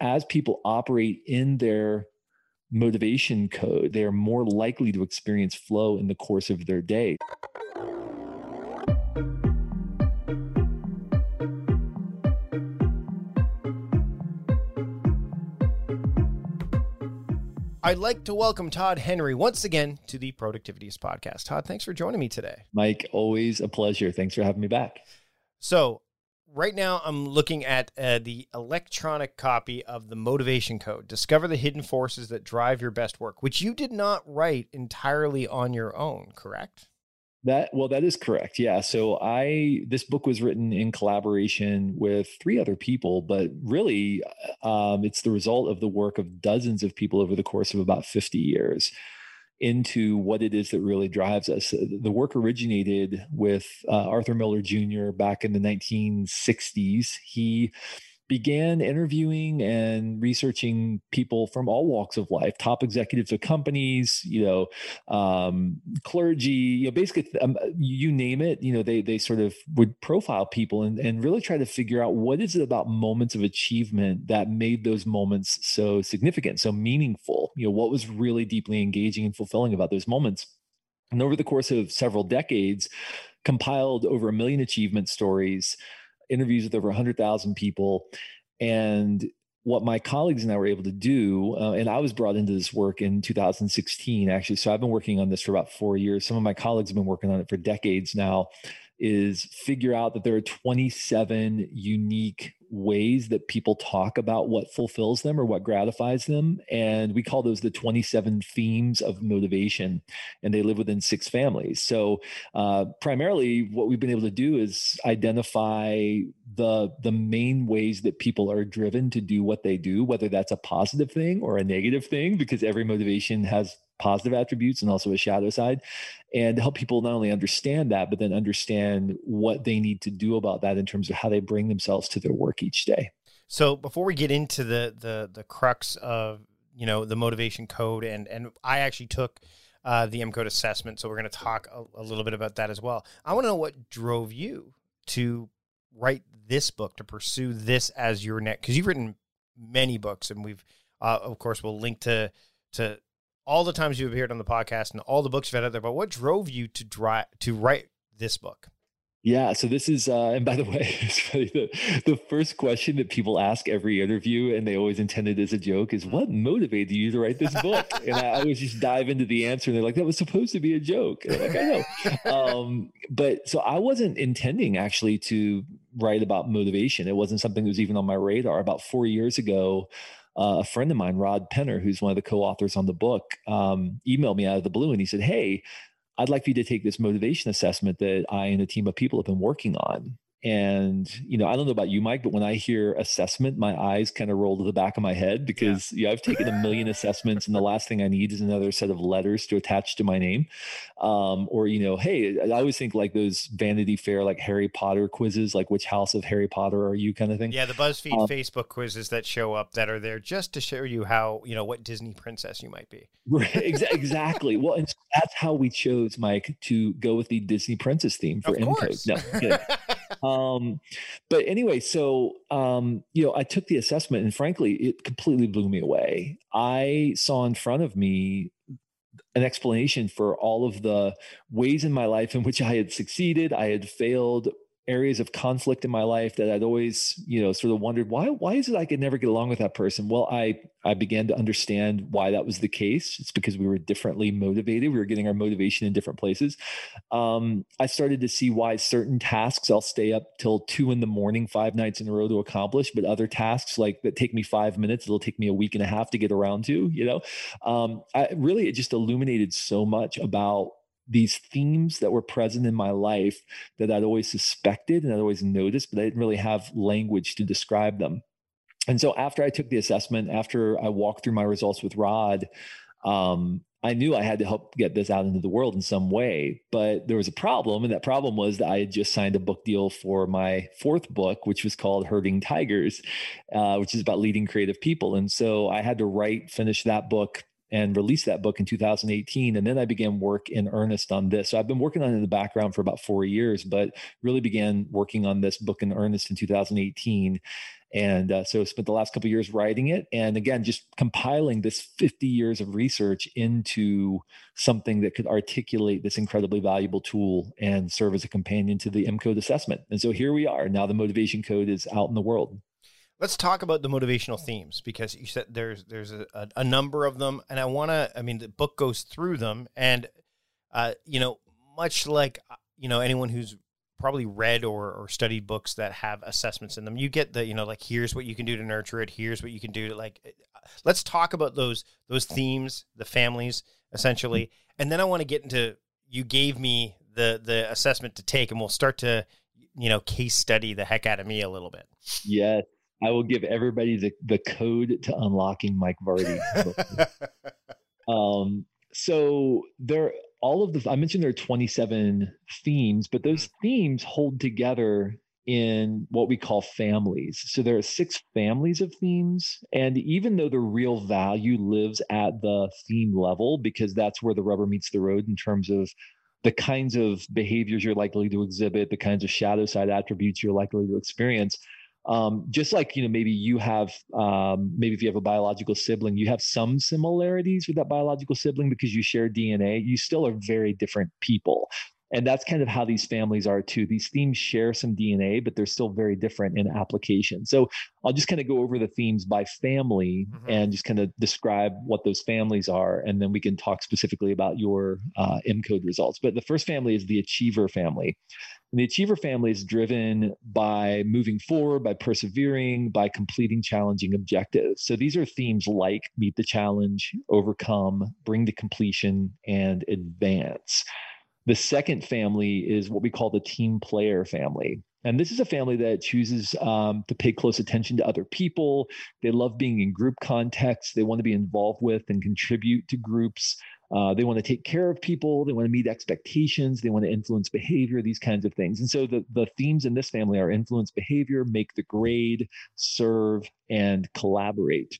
as people operate in their motivation code, they are more likely to experience flow in the course of their day. I'd like to welcome Todd Henry once again to the Productivityist Podcast. Todd, thanks for joining me today. Mike, always a pleasure. Thanks for having me back. So right now I'm looking at the electronic copy of The Motivation Code, Discover the Hidden Forces That Drive Your Best Work, which you did not write entirely on your own, correct? That is correct. Yeah. So this book was written in collaboration with three other people, but really it's the result of the work of dozens of people over the course of about 50 years into what it is that really drives us. The work originated with Arthur Miller Jr. back in the 1960s. He began interviewing and researching people from all walks of life, top executives of companies, clergy, basically, you name it, they sort of would profile people and really try to figure out what is it about moments of achievement that made those moments so significant, so meaningful, what was really deeply engaging and fulfilling about those moments. And over the course of several decades, compiled over 1 million achievement stories, interviews with over 100,000 people. And what my colleagues and I were able to do, and I was brought into this work in 2016, actually. So I've been working on this for about 4 years. Some of my colleagues have been working on it for decades now, is figure out that there are 27 unique ways that people talk about what fulfills them or what gratifies them. And we call those the 27 themes of motivation, and they live within 6 families. So primarily what we've been able to do is identify the main ways that people are driven to do what they do, whether that's a positive thing or a negative thing, because every motivation has positive attributes and also a shadow side, and help people not only understand that, but then understand what they need to do about that in terms of how they bring themselves to their work each day. So before we get into the crux of, the motivation code, and I actually took the M-Code assessment. So we're going to talk a little bit about that as well. I want to know what drove you to write this book, to pursue this as your next, because you've written many books, and we've, of course, we'll link to all the times you've appeared on the podcast and all the books you've had out there, but what drove you to write this book? Yeah. So this is, and by the way, it's funny, the first question that people ask every interview, and they always intend it as a joke, is what motivated you to write this book? And I always just dive into the answer, and they're like, that was supposed to be a joke. And I'm like, I know. But so I wasn't intending actually to write about motivation. It wasn't something that was even on my radar. About 4 years ago, a friend of mine, Rod Penner, who's one of the co-authors on the book, emailed me out of the blue, and he said, hey, I'd like for you to take this motivation assessment that I and a team of people have been working on. And, I don't know about you, Mike, but when I hear assessment, my eyes kind of roll to the back of my head because I've taken 1 million assessments, and the last thing I need is another set of letters to attach to my name. Hey, I always think like those Vanity Fair, like Harry Potter quizzes, like which house of Harry Potter are you kind of thing. Yeah. The BuzzFeed Facebook quizzes that show up that are there just to show you how, what Disney princess you might be. Right, exactly. Well, and so that's how we chose, Mike, to go with the Disney princess theme for M-Code. No, but anyway, so, I took the assessment, and frankly, it completely blew me away. I saw in front of me an explanation for all of the ways in my life in which I had succeeded, I had failed, areas of conflict in my life that I'd always, sort of wondered, why is it I could never get along with that person? Well, I began to understand why that was the case. It's because we were differently motivated. We were getting our motivation in different places. I started to see why certain tasks I'll stay up till 2 a.m, 5 nights in a row to accomplish, but other tasks like that take me 5 minutes, it'll take me a week and a half to get around to, it just illuminated so much about these themes that were present in my life that I'd always suspected and I'd always noticed, but I didn't really have language to describe them. And so after I took the assessment, after I walked through my results with Rod, I knew I had to help get this out into the world in some way, but there was a problem. And that problem was that I had just signed a book deal for my 4th book, which was called Herding Tigers, which is about leading creative people. And so I had to finish that book and released that book in 2018. And then I began work in earnest on this. So I've been working on it in the background for about 4 years, but really began working on this book in earnest in 2018. And so I spent the last couple of years writing it. And again, just compiling this 50 years of research into something that could articulate this incredibly valuable tool and serve as a companion to the M-Code assessment. And so here we are. Now the Motivation Code is out in the world. Let's talk about the motivational themes, because you said there's a number of them. And the book goes through them. And, much like, anyone who's probably read or studied books that have assessments in them, you get the, here's what you can do to nurture it. Here's what you can do to let's talk about those themes, the families, essentially. And then I want to get into, you gave me the assessment to take, and we'll start to, case study the heck out of me a little bit. Yeah. I will give everybody the code to unlocking Mike Vardy. I mentioned there are 27 themes, but those themes hold together in what we call families. So there are 6 families of themes. And even though the real value lives at the theme level, because that's where the rubber meets the road in terms of the kinds of behaviors you're likely to exhibit, the kinds of shadow side attributes you're likely to experience. Just like, maybe you have, if you have a biological sibling, you have some similarities with that biological sibling because you share DNA, you still are very different people. And that's kind of how these families are too. These themes share some DNA, but they're still very different in application. So I'll just kind of go over the themes by family and just kind of describe what those families are. And then we can talk specifically about your M-Code results. But the first family is the achiever family. And the achiever family is driven by moving forward, by persevering, by completing challenging objectives. So these are themes like meet the challenge, overcome, bring to completion, and advance. The second family is what we call the team player family. And this is a family that chooses to pay close attention to other people. They love being in group contexts. They want to be involved with and contribute to groups. They want to take care of people. They want to meet expectations. They want to influence behavior, these kinds of things. And so the themes in this family are influence behavior, make the grade, serve, and collaborate.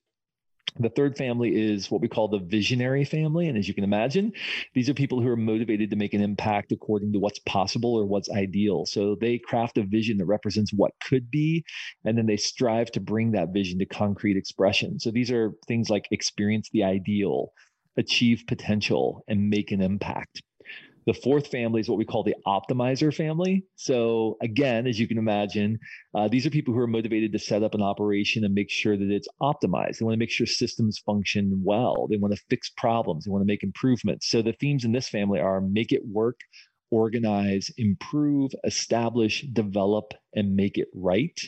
The third family is what we call the visionary family. And as you can imagine, these are people who are motivated to make an impact according to what's possible or what's ideal. So they craft a vision that represents what could be, and then they strive to bring that vision to concrete expression. So these are things like experience the ideal, achieve potential, and make an impact. The fourth family is what we call the optimizer family. So again, as you can imagine, these are people who are motivated to set up an operation and make sure that it's optimized. They want to make sure systems function well. They want to fix problems. They want to make improvements. So the themes in this family are make it work, organize, improve, establish, develop, and make it right.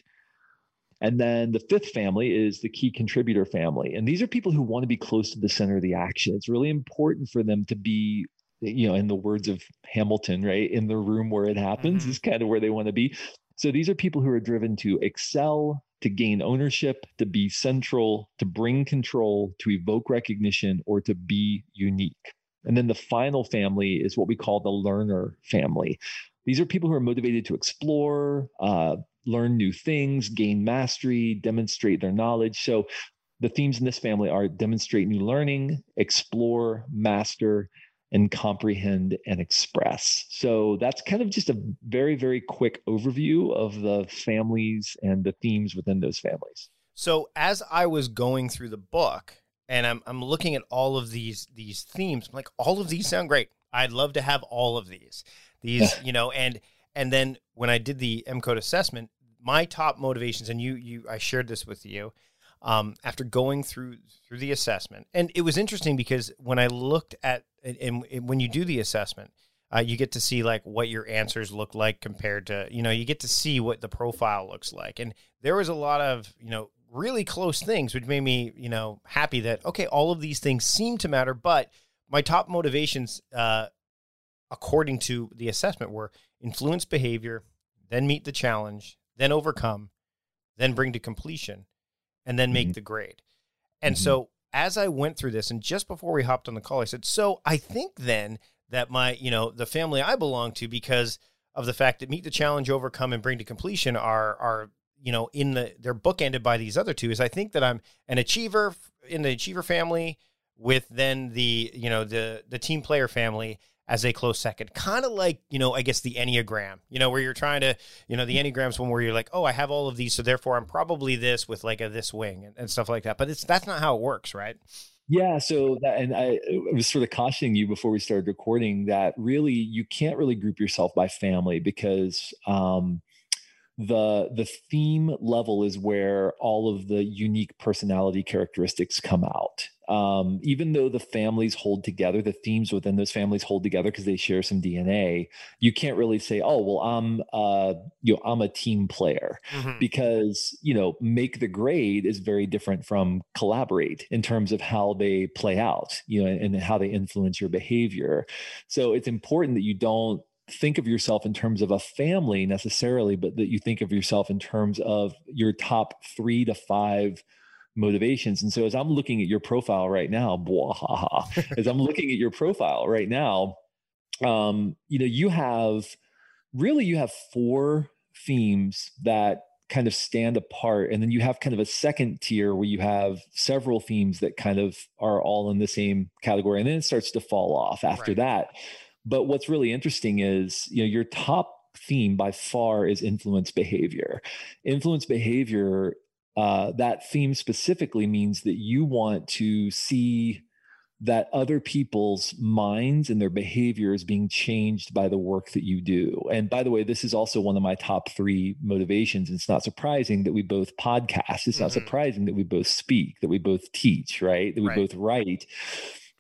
And then the fifth family is the key contributor family. And these are people who want to be close to the center of the action. It's really important for them to be, in the words of Hamilton, right? In the room where it happens is kind of where they want to be. So these are people who are driven to excel, to gain ownership, to be central, to bring control, to evoke recognition, or to be unique. And then the final family is what we call the learner family. These are people who are motivated to explore, learn new things, gain mastery, demonstrate their knowledge. So the themes in this family are demonstrate new learning, explore, master, and comprehend and express. So that's kind of just a very, very quick overview of the families and the themes within those families. So as I was going through the book and I'm looking at all of these themes, I'm like, all of these sound great. I'd love to have all of these, and then when I did the M-Code assessment, my top motivations, and I shared this with you, after going through the assessment. And it was interesting because when I looked at, and when you do the assessment, you get to see what your answers look like compared to, you get to see what the profile looks like. And there was a lot of, really close things, which made me, happy that, okay, all of these things seem to matter, but my top motivations, according to the assessment, were influence behavior, then meet the challenge, then overcome, then bring to completion, and then make the grade. And so as I went through this, and just before we hopped on the call, I said, so I think then that my, the family I belong to, because of the fact that meet the challenge, overcome, and bring to completion are, they're bookended by these other two, is I think that I'm an achiever in the achiever family, with then the team player family as a close second, kind of like, I guess the Enneagram, where you're trying to, the Enneagram's one where you're like, oh, I have all of these, so therefore I'm probably this with like a this wing and stuff like that. But that's not how it works, right? Yeah. So I was sort of cautioning you before we started recording that really you can't really group yourself by family because the theme level is where all of the unique personality characteristics come out. Even though the families hold together, the themes within those families hold together because they share some DNA. You can't really say, "Oh, well, I'm a team player," mm-hmm. because make the grade is very different from collaborate in terms of how they play out, and how they influence your behavior. So it's important that you don't think of yourself in terms of a family necessarily, but that you think of yourself in terms of your top 3 to 5 motivations. And so as I'm looking at your profile right now, you have 4 themes that kind of stand apart. And then you have kind of a second tier where you have several themes that kind of are all in the same category. And then it starts to fall off after right. that. But what's really interesting is, your top theme by far is influence behavior. Influence behavior, that theme specifically means that you want to see that other people's minds and their behaviors being changed by the work that you do. And by the way, this is also one of my top 3 motivations. It's not surprising that we both podcast. It's mm-hmm. not surprising that we both speak, that we both teach, right? That we right. both write,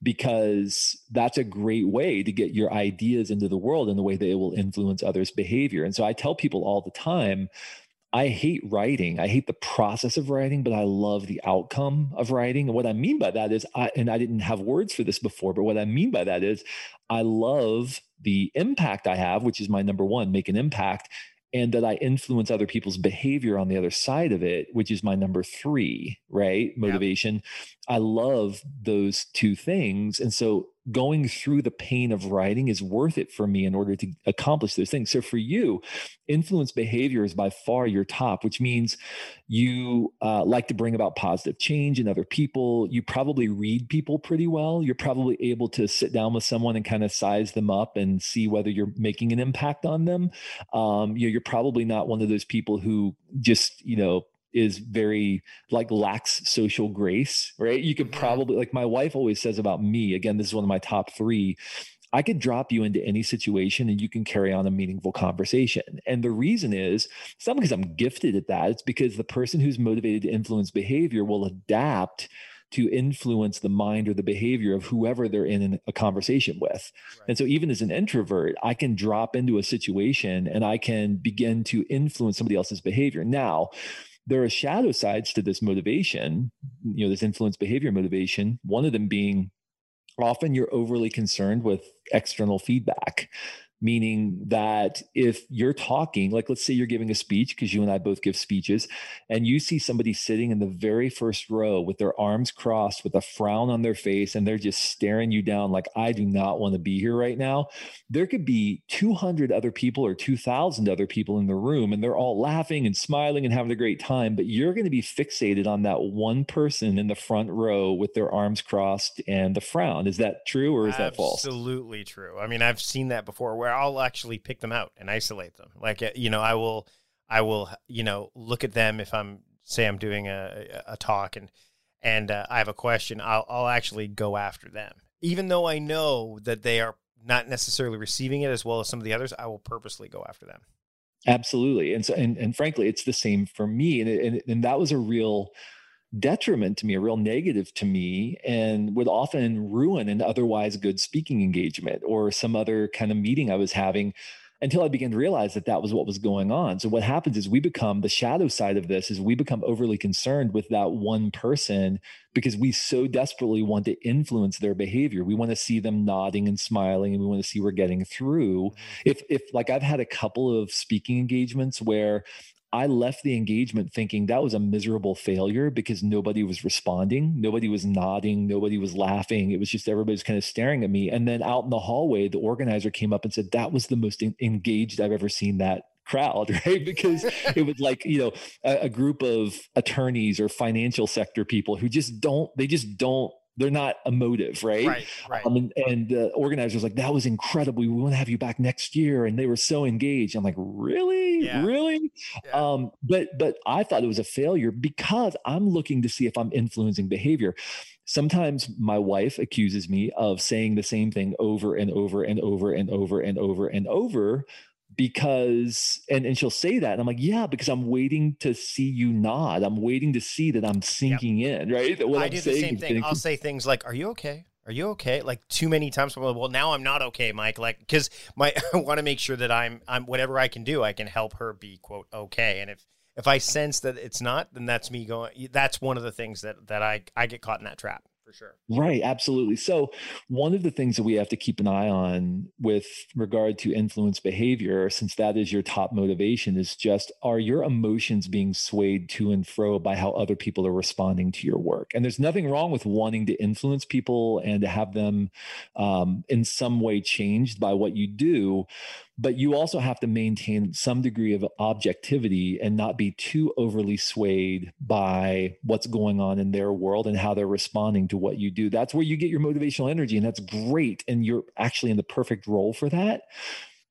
because that's a great way to get your ideas into the world in the way that it will influence others' behavior. And so I tell people all the time, I hate writing. I hate the process of writing, but I love the outcome of writing. And what I mean by that is, I didn't have words for this before, but what I mean by that is I love the impact I have, which is my number one, make an impact, and that I influence other people's behavior on the other side of it, which is my number 3, right? Motivation. Yeah. I love those 2 things. And so going through the pain of writing is worth it for me in order to accomplish those things. So for you, influence behavior is by far your top, which means you like to bring about positive change in other people. You probably read people pretty well. You're probably able to sit down with someone and kind of size them up and see whether you're making an impact on them. You're probably not one of those people who just, is very lacks social grace, right? You could probably, like my wife always says about me, again, this is one of my top 3, I could drop you into any situation and you can carry on a meaningful conversation. And the reason is, it's not because I'm gifted at that, it's because the person who's motivated to influence behavior will adapt to influence the mind or the behavior of whoever they're in a conversation with. Right. And so even as an introvert, I can drop into a situation and I can begin to influence somebody else's behavior. Now, there are shadow sides to this motivation, this influence behavior motivation, one of them being often you're overly concerned with external feedback, meaning that if you're talking, like let's say you're giving a speech, because you and I both give speeches, and you see somebody sitting in the very first row with their arms crossed with a frown on their face, and they're just staring you down like, I do not want to be here right now. There could be 200 other people or 2,000 other people in the room, and they're all laughing and smiling and having a great time, but you're going to be fixated on that one person in the front row with their arms crossed and the frown. Is that true or is that false? Absolutely true. I mean, I've seen that before, where I'll actually pick them out and isolate them. I will look at them if I'm doing a talk and I have a question, I'll actually go after them. Even though I know that they are not necessarily receiving it as well as some of the others, I will purposely go after them. Absolutely. And so, and frankly, it's the same for me. And that was a real detriment to me, a real negative to me, and would often ruin an otherwise good speaking engagement or some other kind of meeting I was having, until I began to realize that that was what was going on. So what happens is the shadow side of this is we become overly concerned with that one person because we so desperately want to influence their behavior. We want to see them nodding and smiling, and we want to see we're getting through. If like I've had a couple of speaking engagements where I left the engagement thinking that was a miserable failure because nobody was responding. Nobody was nodding. Nobody was laughing. It was just everybody's kind of staring at me. And then out in the hallway, the organizer came up and said, that was the most engaged I've ever seen that crowd, right? Because it was like, a group of attorneys or financial sector people who just don't they're not emotive, right? Right. And the organizer's like, that was incredible. We want to have you back next year. And they were so engaged. I'm like, really? Yeah. Really? Yeah. But I thought it was a failure because I'm looking to see if I'm influencing behavior. Sometimes my wife accuses me of saying the same thing over and over because, and she'll say that. And I'm like, yeah, because I'm waiting to see you nod. I'm waiting to see that I'm sinking in, right? That what I do the same thing. I'll say things like, are you okay? Are you okay? Like too many times. Well, now I'm not okay, Mike. Like, cause I want to make sure that I'm whatever I can do, I can help her be quote, okay. And if I sense that it's not, then that's me going, that's one of the things that I get caught in that trap. For sure. Right. Absolutely. So one of the things that we have to keep an eye on with regard to influence behavior, since that is your top motivation, is just, are your emotions being swayed to and fro by how other people are responding to your work? And there's nothing wrong with wanting to influence people and to have them in some way changed by what you do. But you also have to maintain some degree of objectivity and not be too overly swayed by what's going on in their world and how they're responding to what you do. That's where you get your motivational energy, and that's great. And you're actually in the perfect role for that.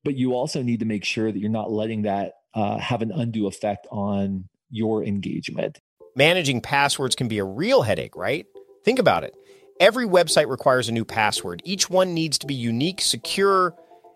But you also need to make sure that you're not letting that have an undue effect on your engagement. Managing passwords can be a real headache, right? Think about it. Every website requires a new password. Each one needs to be unique, secure,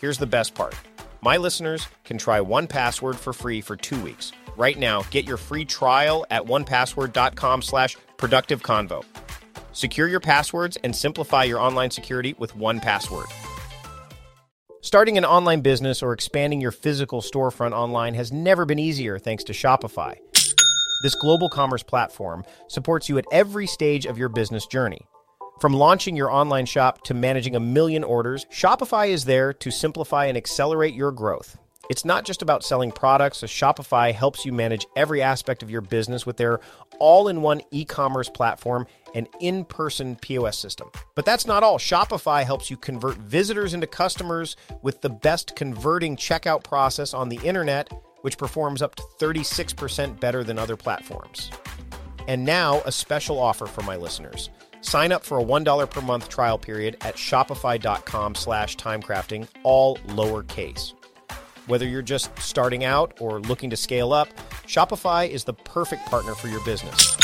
Here's the best part. My listeners can try 1Password for free for 2 weeks. Right now, get your free trial at 1Password.com/productiveconvo. Secure your passwords and simplify your online security with 1Password. Starting an online business or expanding your physical storefront online has never been easier thanks to Shopify. This global commerce platform supports you at every stage of your business journey. From launching your online shop to managing a million orders, Shopify is there to simplify and accelerate your growth. It's not just about selling products. Shopify helps you manage every aspect of your business with their all-in-one e-commerce platform and in-person POS system. But that's not all. Shopify helps you convert visitors into customers with the best converting checkout process on the internet, which performs up to 36% better than other platforms. And now, a special offer for my listeners. Sign up for a $1 per month trial period at shopify.com/timecrafting, all lowercase. Whether you're just starting out or looking to scale up, Shopify is the perfect partner for your business.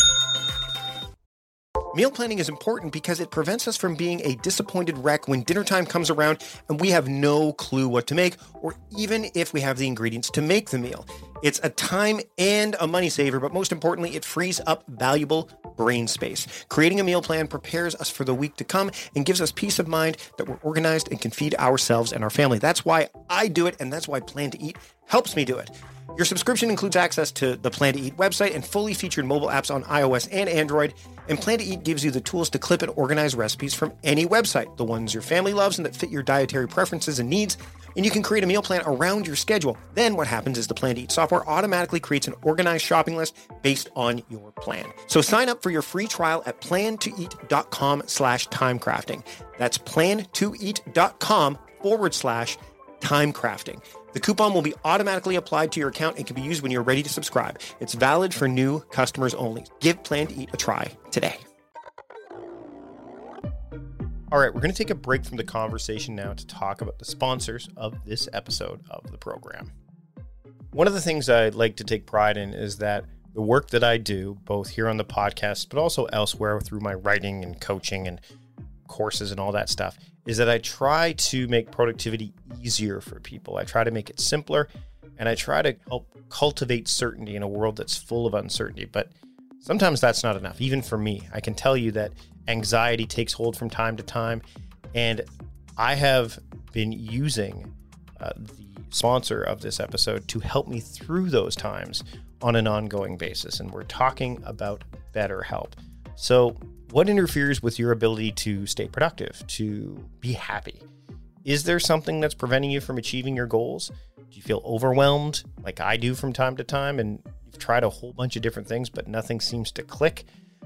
Meal planning is important because it prevents us from being a disappointed wreck when dinner time comes around and we have no clue what to make, or even if we have the ingredients to make the meal. It's a time and a money saver, but most importantly, it frees up valuable brain space. Creating a meal plan prepares us for the week to come and gives us peace of mind that we're organized and can feed ourselves and our family. That's why I do it, and that's why Plan to Eat helps me do it. Your subscription includes access to the Plan to Eat website and fully featured mobile apps on iOS and Android, and Plan to Eat gives you the tools to clip and organize recipes from any website, the ones your family loves and that fit your dietary preferences and needs. And you can create a meal plan around your schedule. Then what happens is the Plan to Eat software automatically creates an organized shopping list based on your plan. So sign up for your free trial at plantoeat.com/timecrafting. That's plantoeat.com/timecrafting. The coupon will be automatically applied to your account and can be used when you're ready to subscribe. It's valid for new customers only. Give Plan to Eat a try today. All right, we're going to take a break from the conversation now to talk about the sponsors of this episode of the program. One of the things I like to take pride in is that the work that I do, both here on the podcast, but also elsewhere through my writing and coaching and courses and all that stuff, is that I try to make productivity easier for people. I try to make it simpler, and I try to help cultivate certainty in a world that's full of uncertainty. But sometimes that's not enough, even for me. I can tell you that anxiety takes hold from time to time, and I have been using the sponsor of this episode to help me through those times on an ongoing basis, and we're talking about BetterHelp. So What interferes with your ability to stay productive, to be happy? Is there something that's preventing you from achieving your goals? Do you feel overwhelmed like I do from time to time and you've tried a whole bunch of different things, but nothing seems to click?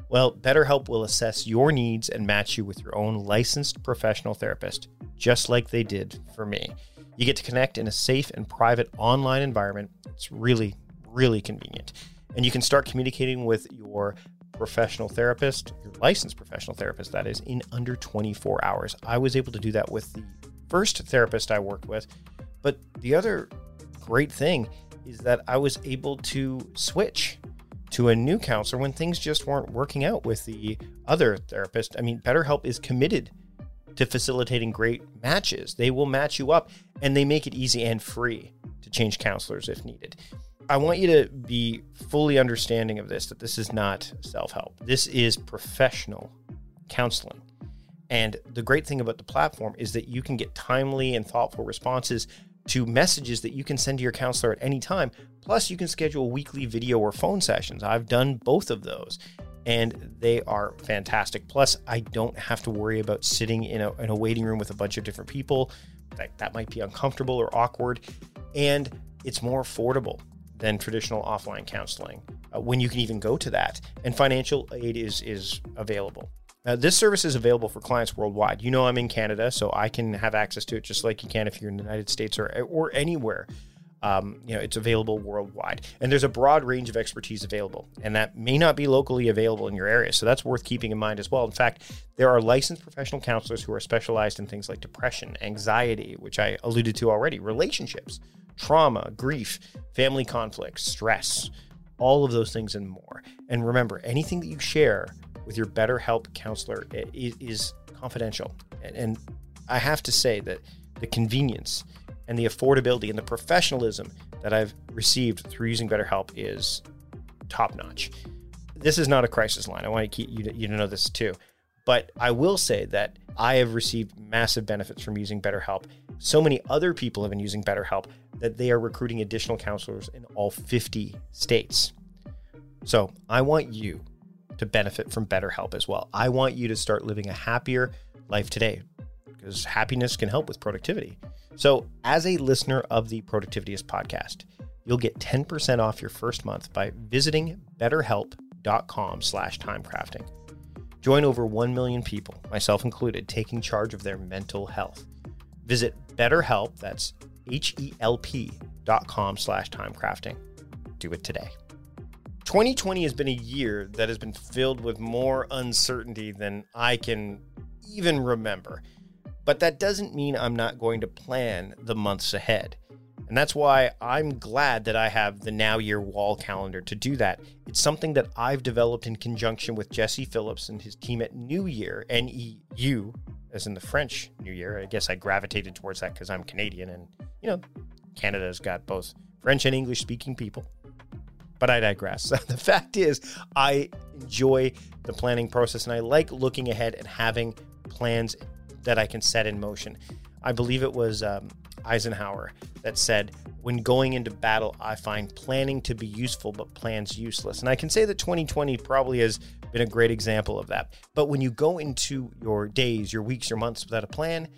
Well, BetterHelp will assess your needs and match you with your own licensed professional therapist, just like they did for me. You get to connect in a safe and private online environment. It's really, really convenient. And you can start communicating with your professional therapist, your licensed professional therapist, that is, in under 24 hours. I was able to do that with the first therapist I worked with. But the other great thing is that I was able to switch to a new counselor when things just weren't working out with the other therapist. I mean, BetterHelp is committed to facilitating great matches. They will match you up, and they make it easy and free to change counselors if needed. I want you to be fully understanding of this, that this is not self-help. This is professional counseling. And the great thing about the platform is that you can get timely and thoughtful responses to messages that you can send to your counselor at any time. Plus, you can schedule weekly video or phone sessions. I've done both of those, and they are fantastic. Plus, I don't have to worry about sitting in a waiting room with a bunch of different people. That might be uncomfortable or awkward, and it's more affordable than traditional offline counseling, when you can even go to that. And financial aid is available. This service is available for clients worldwide. You know, I'm in Canada, so I can have access to it just like you can if you're in the United States or anywhere. It's available worldwide. And there's a broad range of expertise available, and that may not be locally available in your area. So that's worth keeping in mind as well. In fact, there are licensed professional counselors who are specialized in things like depression, anxiety, which I alluded to already, relationships, trauma, grief, family conflicts, stress, all of those things and more. And remember, anything that you share with your BetterHelp counselor is confidential. And I have to say that the convenience and the affordability and the professionalism that I've received through using BetterHelp is top-notch. This is not a crisis line. I want to keep you to know this too. But I will say that I have received massive benefits from using BetterHelp. So many other people have been using BetterHelp that they are recruiting additional counselors in all 50 states. So I want you to benefit from BetterHelp as well. I want you to start living a happier life today, because happiness can help with productivity. So as a listener of the Productivityist podcast, you'll get 10% off your first month by visiting betterhelp.com/timecrafting. Join over 1 million people, myself included, taking charge of their mental health. Visit BetterHelp, that's HELP.com/timecrafting. Do it today. 2020 has been a year that has been filled with more uncertainty than I can even remember. But that doesn't mean I'm not going to plan the months ahead. And that's why I'm glad that I have the Now Year wall calendar to do that. It's something that I've developed in conjunction with Jesse Phillips and his team at New Year, NEU, as in the French New Year. I guess I gravitated towards that because I'm Canadian and, Canada's got both French and English speaking people. But I digress. The fact is, I enjoy the planning process and I like looking ahead and having plans that I can set in motion. I believe it was Eisenhower that said, when going into battle, I find planning to be useful, but plans useless. And I can say that 2020 probably has been a great example of that. But when you go into your days, your weeks, your months without a plan,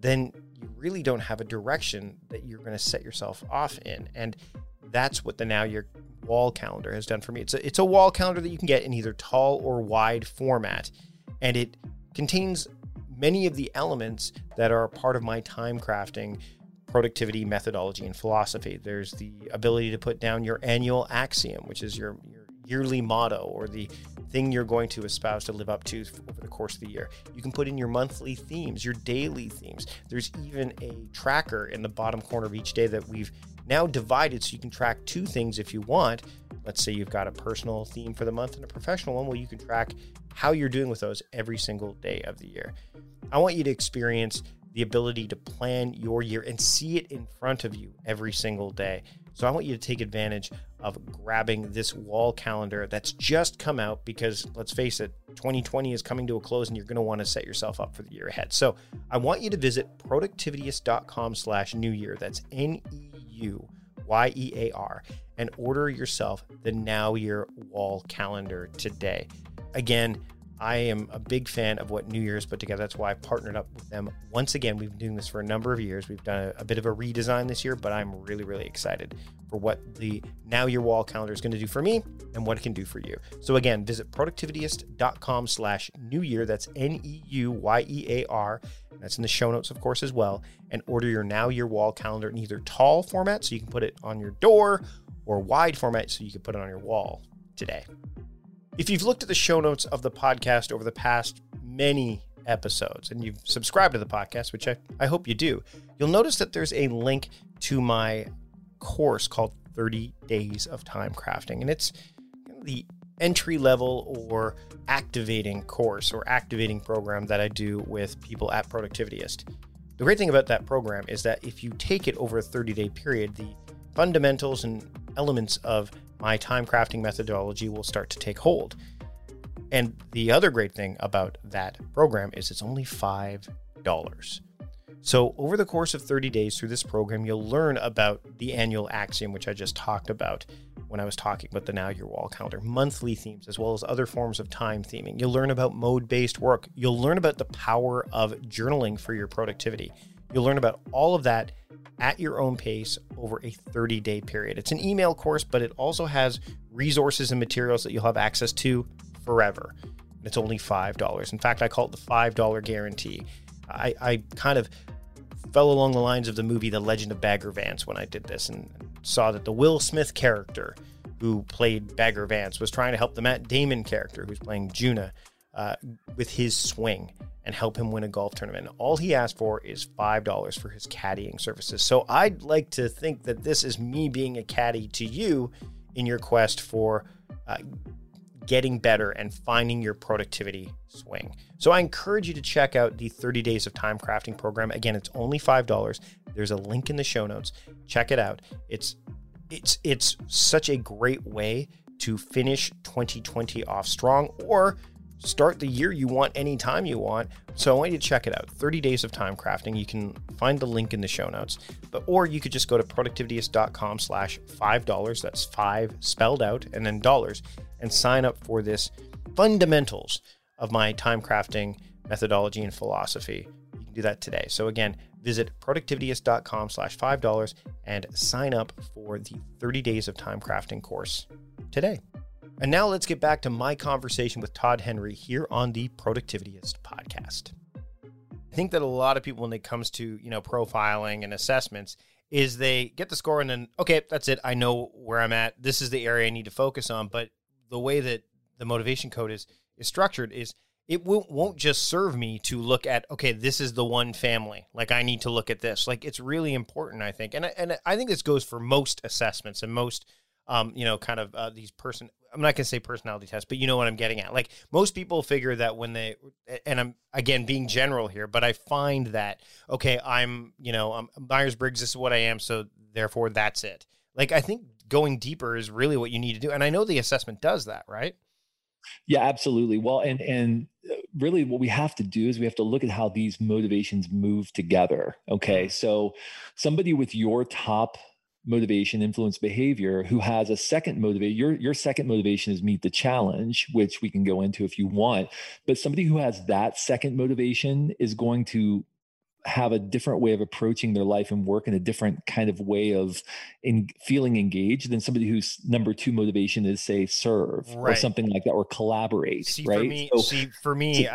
then you really don't have a direction that you're going to set yourself off in. And that's what the Now Year wall calendar has done for me. It's a wall calendar that you can get in either tall or wide format. And it contains many of the elements that are part of my time crafting, productivity, methodology, and philosophy. There's the ability to put down your annual axiom, which is your yearly motto or the thing you're going to espouse to live up to over the course of the year. You can put in your monthly themes, your daily themes. There's even a tracker in the bottom corner of each day that we've now divided so you can track two things if you want. Let's say you've got a personal theme for the month and a professional one. Well, you can track how you're doing with those every single day of the year. I want you to experience the ability to plan your year and see it in front of you every single day. So I want you to take advantage of grabbing this wall calendar that's just come out because, let's face it, 2020 is coming to a close and you're going to want to set yourself up for the year ahead. So I want you to visit productivityist.com/newyear. That's NEUYEAR, and order yourself the Now Year wall calendar today. Again, I am a big fan of what New Year's put together. That's why I partnered up with them. Once again, we've been doing this for a number of years. We've done a bit of a redesign this year, but I'm really, really excited for what the Now Year wall calendar is going to do for me and what it can do for you. So again, visit productivityist.com/New Year. That's Neuyear. That's in the show notes, of course, as well. And order your Now Year wall calendar in either tall format, so you can put it on your door, or wide format, so you can put it on your wall today. If you've looked at the show notes of the podcast over the past many episodes and you've subscribed to the podcast, which I hope you do, you'll notice that there's a link to my course called 30 Days of Time Crafting. And it's the entry level or activating course or activating program that I do with people at Productivityist. The great thing about that program is that if you take it over a 30-day period, the fundamentals and elements of my time crafting methodology will start to take hold. And the other great thing about that program is it's only $5. So over the course of 30 days through this program, you'll learn about the annual axiom, which I just talked about when I was talking about the Now Year wall calendar, monthly themes, as well as other forms of time theming. You'll learn about mode-based work. You'll learn about the power of journaling for your productivity. You'll learn about all of that at your own pace over a 30-day period. It's an email course, but it also has resources and materials that you'll have access to forever. It's only $5. In fact, I call it the $5 guarantee. I kind of fell along the lines of the movie The Legend of Bagger Vance when I did this, and saw that the Will Smith character who played Bagger Vance was trying to help the Matt Damon character who's playing Juna with his swing and help him win a golf tournament. All he asked for is $5 for his caddying services. So I'd like to think that this is me being a caddy to you in your quest for getting better and finding your productivity swing. So I encourage you to check out the 30 Days of Time Crafting program. Again, it's only $5. There's a link in the show notes. Check it out. It's such a great way to finish 2020 off strong, or start the year you want anytime you want. So I want you to check it out. 30 Days of Time Crafting. You can find the link in the show notes, or you could just go to productivityist.com/$5. That's $5 spelled out and then dollars, and sign up for this fundamentals of my time crafting methodology and philosophy. You can do that today. So again, visit productivityist.com/$5 and sign up for the 30 Days of Time Crafting course today. And now let's get back to my conversation with Todd Henry here on the Productivityist podcast. I think that a lot of people, when it comes to, profiling and assessments, is they get the score and then, okay, that's it. I know where I'm at. This is the area I need to focus on. But the way that the motivation code is structured is it won't just serve me to look at, okay, this is the one family. Like, I need to look at this. Like, it's really important, I think. And I think this goes for most assessments and most, these I'm not going to say personality tests, but you know what I'm getting at. Like, most people figure that when they, and I'm, again, being general here, but I find that, okay, I'm Myers-Briggs, this is what I am, so therefore that's it. Like, I think going deeper is really what you need to do. And I know the assessment does that, right? Yeah, absolutely. Well, and really what we have to do is we have to look at how these motivations move together. Okay. So somebody with your top motivation influence behavior who has a second motivation, your second motivation is meet the challenge, which we can go into if you want, but somebody who has that second motivation is going to have a different way of approaching their life and work, in a different kind of way of feeling engaged than somebody whose number two motivation is, say, serve, right, or something like that, or collaborate. I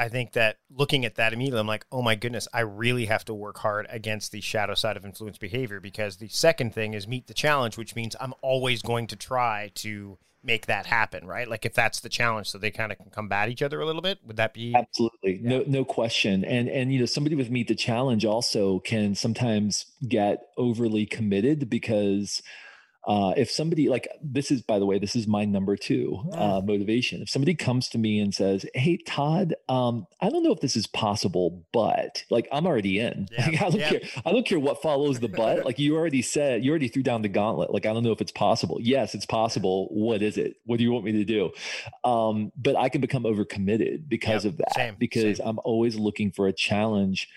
think that looking at that immediately, I'm like, oh my goodness, I really have to work hard against the shadow side of influence behavior, because the second thing is meet the challenge, which means I'm always going to try to make that happen, right? Like, if that's the challenge, so they kind of can combat each other a little bit. Would that be? Absolutely. Yeah. No question. And somebody with meet the challenge also can sometimes get overly committed, because if somebody, like, this is my number two motivation. If somebody comes to me and says, hey, Todd, I don't know if this is possible, but like, I'm already in. Yeah. Like, I don't care. I don't care what follows the but. Like, you already threw down the gauntlet. Like, I don't know if it's possible. Yes, it's possible. What is it? What do you want me to do? But I can become overcommitted because of that. I'm always looking for a challenge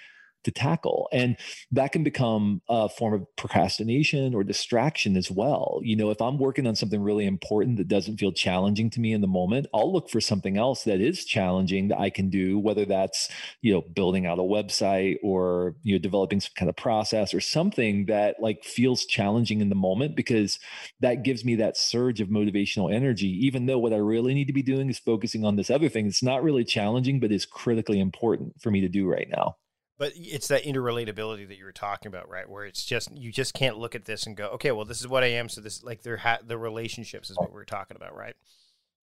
to tackle. And that can become a form of procrastination or distraction as well. You know, if I'm working on something really important that doesn't feel challenging to me in the moment, I'll look for something else that is challenging that I can do, whether that's, you know, building out a website or, you know, developing some kind of process or something that like feels challenging in the moment, because that gives me that surge of motivational energy, even though what I really need to be doing is focusing on this other thing that's not really challenging, but is critically important for me to do right now. But it's that interrelatability that you were talking about, right? Where it's just, you just can't look at this and go, okay, well, this is what I am. So this, like, the relationships is what we're talking about, right?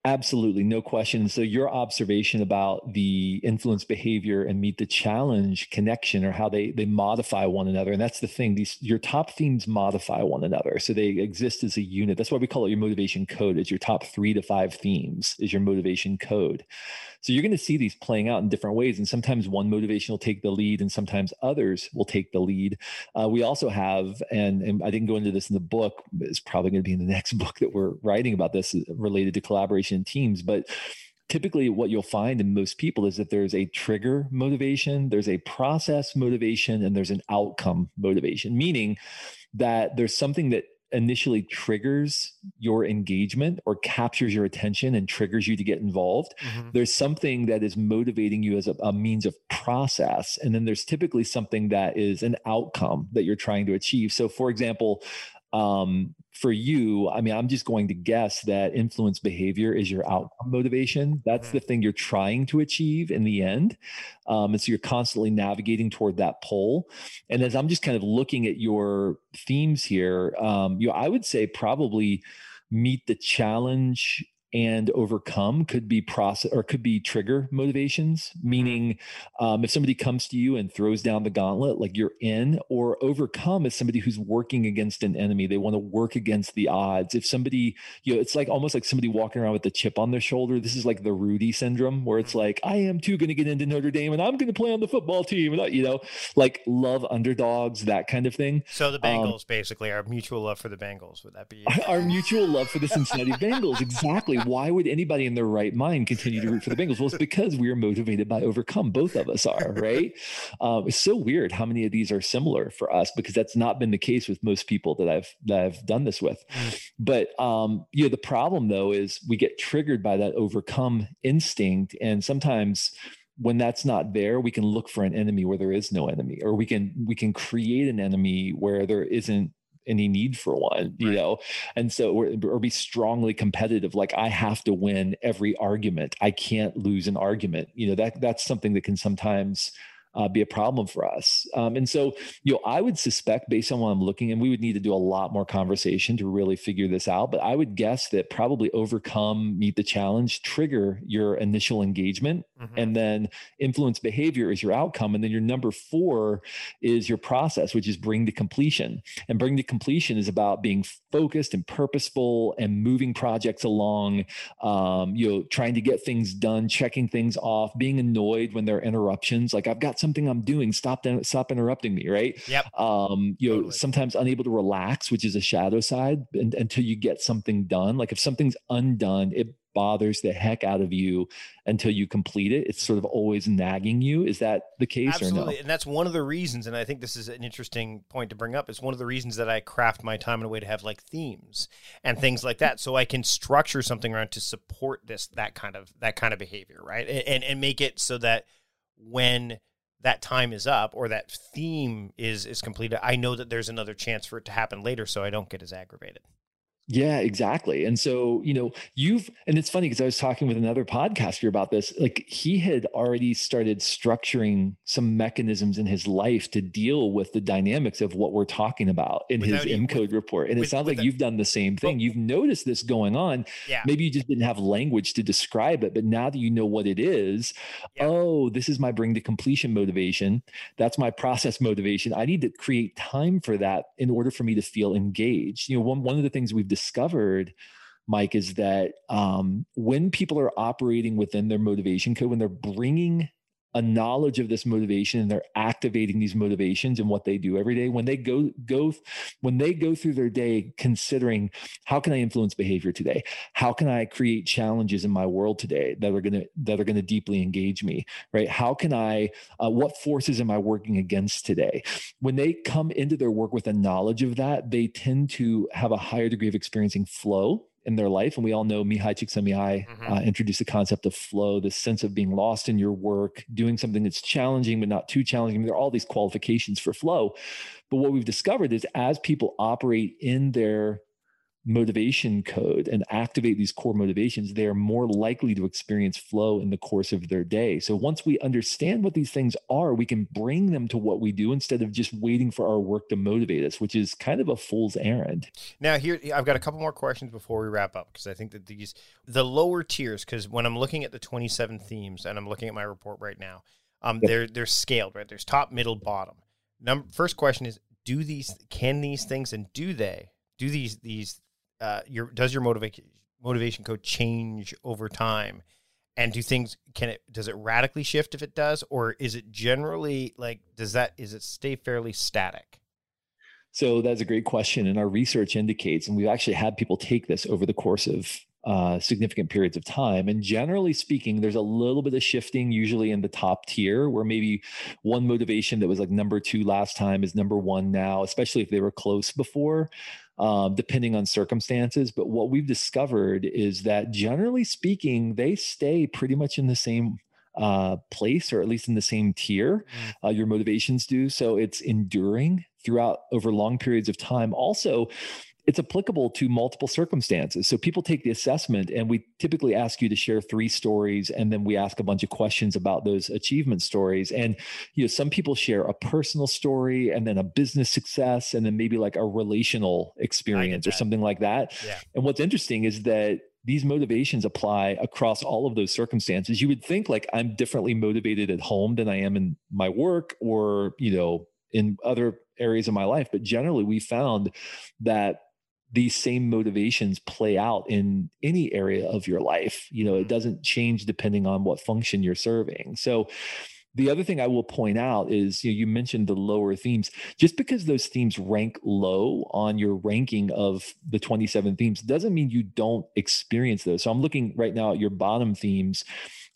Absolutely. No question. So your observation about the influence behavior and meet the challenge connection, or how they modify one another. And that's the thing. Your top themes modify one another. So they exist as a unit. That's why we call it your motivation code. It's your top 3 to 5 themes is your motivation code. So you're going to see these playing out in different ways. And sometimes one motivation will take the lead and sometimes others will take the lead. We also have, and I didn't go into this in the book, it's probably going to be in the next book that we're writing about this related to collaboration in teams, but typically what you'll find in most people is that there's a trigger motivation, there's a process motivation, and there's an outcome motivation, meaning that there's something that initially triggers your engagement or captures your attention and triggers you to get involved. Mm-hmm. There's something that is motivating you as a means of process. And then there's typically something that is an outcome that you're trying to achieve. So for example, for you, I mean, I'm just going to guess that influence behavior is your outcome motivation. That's the thing you're trying to achieve in the end. And so you're constantly navigating toward that pole. And as I'm just kind of looking at your themes here, you know, I would say probably meet the challenge and overcome could be process or could be trigger motivations, meaning if somebody comes to you and throws down the gauntlet, like you're in. Or overcome is somebody who's working against an enemy. They want to work against the odds. If somebody, you know, it's like almost like somebody walking around with a chip on their shoulder. This is like the Rudy syndrome, where it's like, I am too going to get into Notre Dame and I'm going to play on the football team. And I, you know, like love underdogs, that kind of thing. So the Bengals, basically, our mutual love for the Bengals, would that be? Our mutual love for the Cincinnati Bengals, exactly. Why would anybody in their right mind continue to root for the Bengals? Well, it's because we are motivated by overcome. Both of us are, right? It's so weird how many of these are similar for us, because that's not been the case with most people that I've done this with. But you know, the problem though is we get triggered by that overcome instinct, and sometimes when that's not there, we can look for an enemy where there is no enemy, or we can create an enemy where there isn't any need for one, you know? And so, or be strongly competitive. Like I have to win every argument. I can't lose an argument. You know, that's something that can sometimes be a problem for us. And so, you know, I would suspect based on what I'm looking, and we would need to do a lot more conversation to really figure this out, but I would guess that probably overcome, meet the challenge, trigger your initial engagement, and then influence behavior is your outcome. And then your number 4 is your process, which is bring to completion. And bring to completion is about being focused and purposeful and moving projects along, you know, trying to get things done, checking things off, being annoyed when there are interruptions. Like I've got something I'm doing, stop interrupting me, right? Yep. You know, totally. Sometimes unable to relax, which is a shadow side, until you get something done. Like if something's undone, it bothers the heck out of you until you complete it. It's sort of always nagging you. Is that the case? Absolutely. Or no? And that's one of the reasons, and I think this is an interesting point to bring up, it's one of the reasons that I craft my time in a way to have like themes and things like that. So I can structure something around to support this, that kind of behavior, right? And make it so that when that time is up or that theme is completed, I know that there's another chance for it to happen later, so I don't get as aggravated. Yeah, exactly. And so, you know, and it's funny because I was talking with another podcaster about this, like he had already started structuring some mechanisms in his life to deal with the dynamics of what we're talking about in his M-Code report. And it sounds like you've done the same thing. You've noticed this going on. Yeah. Maybe you just didn't have language to describe it, but now that you know what it is, oh, this is my bring to completion motivation. That's my process motivation. I need to create time for that in order for me to feel engaged. You know, one of the things we've discovered, Mike, is that when people are operating within their motivation code, when they're bringing a knowledge of this motivation, and they're activating these motivations in what they do every day. When they go through their day considering, how can I influence behavior today? How can I create challenges in my world today that are going to deeply engage me, right? How can I, what forces am I working against today? When they come into their work with a knowledge of that, they tend to have a higher degree of experiencing flow in their life. And we all know Mihaly Csikszentmihalyi introduced the concept of flow, this sense of being lost in your work, doing something that's challenging, but not too challenging. I mean, there are all these qualifications for flow. But what we've discovered is as people operate in their motivation code and activate these core motivations, they are more likely to experience flow in the course of their day. So once we understand what these things are, we can bring them to what we do instead of just waiting for our work to motivate us, which is kind of a fool's errand. Now here, I've got a couple more questions before we wrap up, because I think that the lower tiers, because when I'm looking at the 27 themes and I'm looking at my report right now, they're scaled, right? There's top, middle, bottom. First question is, does your motivation code change over time, and does it radically shift if it does, or is it generally does it stay fairly static? So that's a great question. And our research indicates, and we've actually had people take this over the course of significant periods of time. And generally speaking, there's a little bit of shifting, usually in the top tier, where maybe one motivation that was like number two last time is number one now, especially if they were close before, depending on circumstances. But what we've discovered is that generally speaking, they stay pretty much in the same place, or at least in the same tier, your motivations do. So it's enduring throughout over long periods of time. Also, it's applicable to multiple circumstances. So people take the assessment, and we typically ask you to share 3 stories, and then we ask a bunch of questions about those achievement stories. And some people share a personal story, and then a business success, and then maybe like a relational experience or something like that. Yeah. And what's interesting is that these motivations apply across all of those circumstances. You would think like I'm differently motivated at home than I am in my work, or in other areas of my life, but generally we found that these same motivations play out in any area of your life. It doesn't change depending on what function you're serving. So the other thing I will point out is, you mentioned the lower themes. Just because those themes rank low on your ranking of the 27 themes doesn't mean you don't experience those. So I'm looking right now at your bottom themes,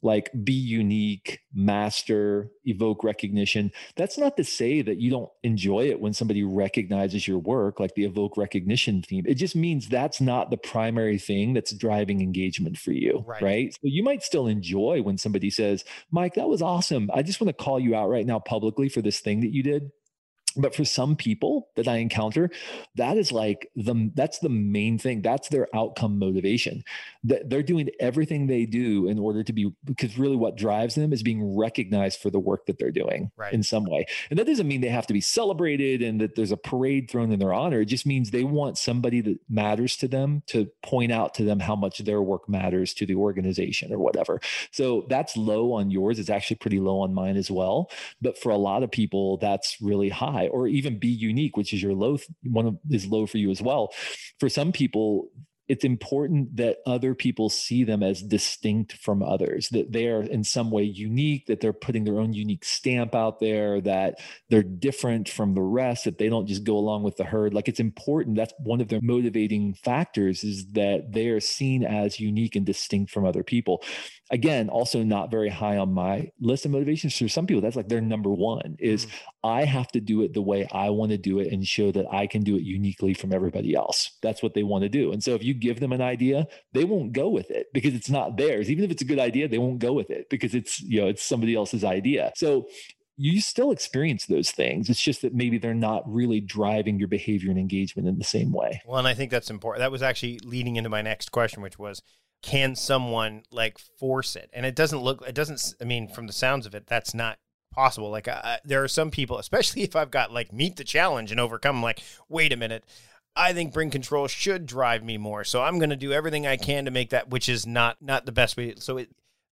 like be unique, master, evoke recognition. That's not to say that you don't enjoy it when somebody recognizes your work, like the evoke recognition theme. It just means that's not the primary thing that's driving engagement for you, right? So you might still enjoy when somebody says, Mike, that was awesome. I just want to call you out right now publicly for this thing that you did. But for some people that I encounter, that is that's the main thing. That's their outcome motivation. They're doing everything they do in order to be, because really what drives them is being recognized for the work that they're doing in some way. And that doesn't mean they have to be celebrated and that there's a parade thrown in their honor. It just means they want somebody that matters to them to point out to them how much their work matters to the organization or whatever. So that's low on yours. It's actually pretty low on mine as well. But for a lot of people, that's really high. Or even be unique, which is your low, is low for you as well. For some people, it's important that other people see them as distinct from others, that they are in some way unique, that they're putting their own unique stamp out there, that they're different from the rest, that they don't just go along with the herd. Like, it's important. That's one of their motivating factors, is that they are seen as unique and distinct from other people. Again, also not very high on my list of motivations. For some people, that's like their number one is I have to do it the way I want to do it and show that I can do it uniquely from everybody else. That's what they want to do. And so if you give them an idea, they won't go with it because it's not theirs. Even if it's a good idea, they won't go with it because it's somebody else's idea. So you still experience those things. It's just that maybe they're not really driving your behavior and engagement in the same way. Well, and I think that's important. That was actually leading into my next question, which was, can someone force it? And from the sounds of it, that's not possible. There are some people, especially if I've got meet the challenge and overcome, I'm like, wait a minute, I think bring control should drive me more. So I'm going to do everything I can to make that, which is not the best way. So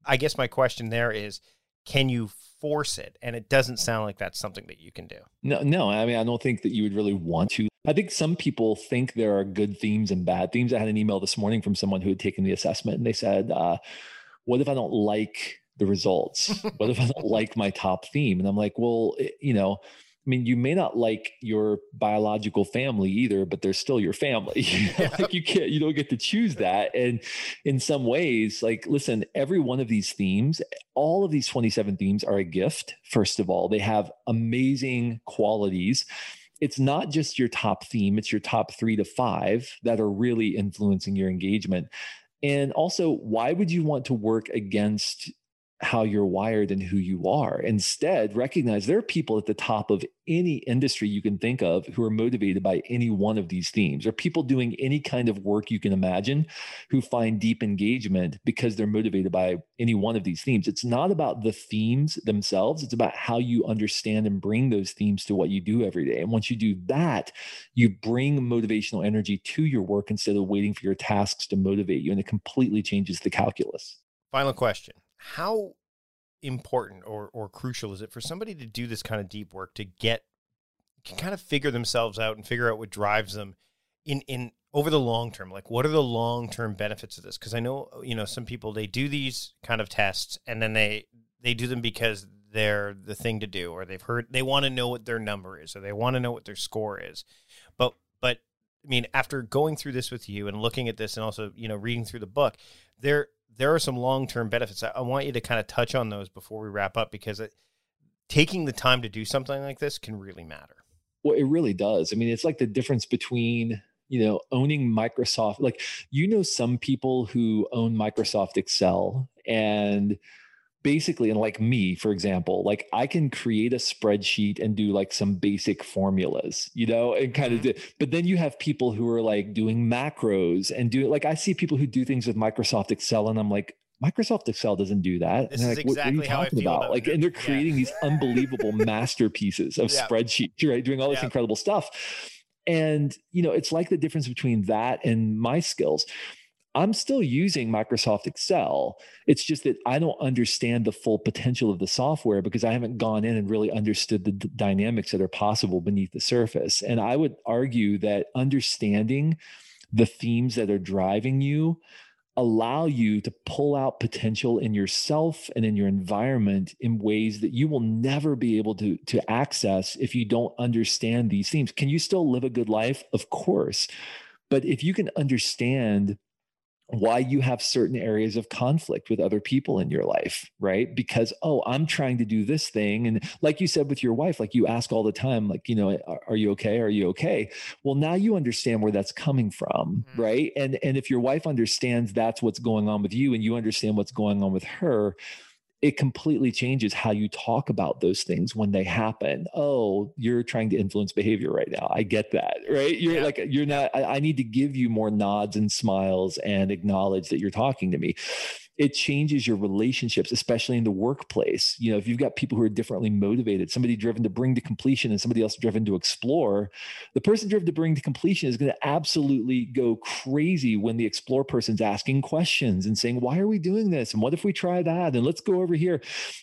I guess my question there is, can you force it? And it doesn't sound like that's something that you can do. No. I mean, I don't think that you would really want to. I think some people think there are good themes and bad themes. I had an email this morning from someone who had taken the assessment, and they said, what if I don't like the results? What if I don't like my top theme? And I'm like, well, you may not like your biological family either, but they're still your family. Like you don't get to choose that. And in some ways, like, listen, every one of these themes, all of these 27 themes are a gift. First of all, they have amazing qualities. It's not just your top theme. It's your top 3 to 5 that are really influencing your engagement. And also, why would you want to work against how you're wired and who you are? Instead, recognize there are people at the top of any industry you can think of who are motivated by any one of these themes, or people doing any kind of work you can imagine who find deep engagement because they're motivated by any one of these themes. It's not about the themes themselves. It's about how you understand and bring those themes to what you do every day. And once you do that, you bring motivational energy to your work instead of waiting for your tasks to motivate you. And it completely changes the calculus. Final question. How important or crucial is it for somebody to do this kind of deep work to figure themselves out and figure out what drives them in over the long term? Like, what are the long-term benefits of this? Because I know, some people, they do these kind of tests and then they do them because they're the thing to do, or they want to know what their number is, or they want to know what their score is. But I mean, after going through this with you and looking at this and also, reading through the book, there are some long-term benefits. I want you to kind of touch on those before we wrap up, because taking the time to do something like this can really matter. Well, it really does. I mean, it's like the difference between, owning Microsoft. Like, some people who own Microsoft Excel, and basically, and like me, for example, like I can create a spreadsheet and do like some basic formulas, and kind of do, but then you have people who are like doing macros and do it. Like, I see people who do things with Microsoft Excel and I'm like, Microsoft Excel doesn't do that. This is exactly how I feel about it. Like, and they're creating these unbelievable masterpieces of spreadsheets, right? Doing all this incredible stuff. And, it's like the difference between that and my skills. I'm still using Microsoft Excel. It's just that I don't understand the full potential of the software because I haven't gone in and really understood the dynamics that are possible beneath the surface. And I would argue that understanding the themes that are driving you allow you to pull out potential in yourself and in your environment in ways that you will never be able to access if you don't understand these themes. Can you still live a good life? Of course. But if you can understand why you have certain areas of conflict with other people in your life, right? Because, I'm trying to do this thing. And like you said with your wife, like you ask all the time, like, are you okay? Are you okay? Well, now you understand where that's coming from, right? And if your wife understands that's what's going on with you and you understand what's going on with her, it completely changes how you talk about those things when they happen. Oh, you're trying to influence behavior right now. I get that, right? You're like, you're not, I need to give you more nods and smiles and acknowledge that you're talking to me. It changes your relationships, especially in the workplace. If you've got people who are differently motivated, somebody driven to bring to completion and somebody else driven to explore, the person driven to bring to completion is going to absolutely go crazy when the explore person's asking questions and saying, why are we doing this? And what if we try that? And let's go over here.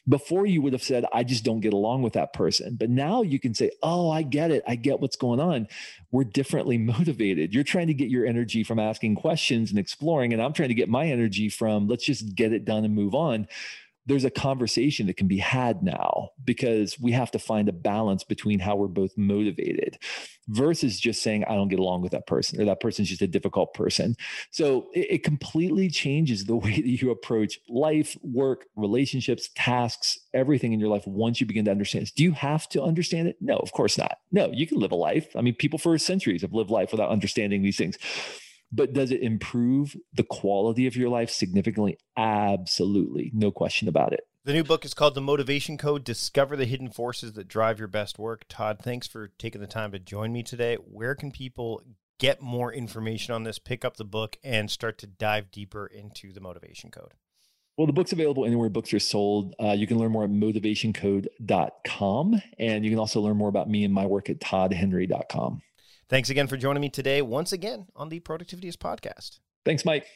Before you would have said, I just don't get along with that person. But now you can say, oh, I get it. I get what's going on. We're differently motivated. You're trying to get your energy from asking questions and exploring. And I'm trying to get my energy from, let's just get it done and move on. There's a conversation that can be had now because we have to find a balance between how we're both motivated versus just saying, I don't get along with that person, or that person's just a difficult person. So it completely changes the way that you approach life, work, relationships, tasks, everything in your life once you begin to understand this. Do you have to understand it? No, of course not. No, you can live a life. I mean, people for centuries have lived life without understanding these things. But does it improve the quality of your life significantly? Absolutely. No question about it. The new book is called The Motivation Code, Discover the Hidden Forces That Drive Your Best Work. Todd, thanks for taking the time to join me today. Where can people get more information on this, pick up the book, and start to dive deeper into The Motivation Code? Well, the book's available anywhere books are sold. You can learn more at motivationcode.com. And you can also learn more about me and my work at toddhenry.com. Thanks again for joining me today, once again, on the Productivityist Podcast. Thanks, Mike.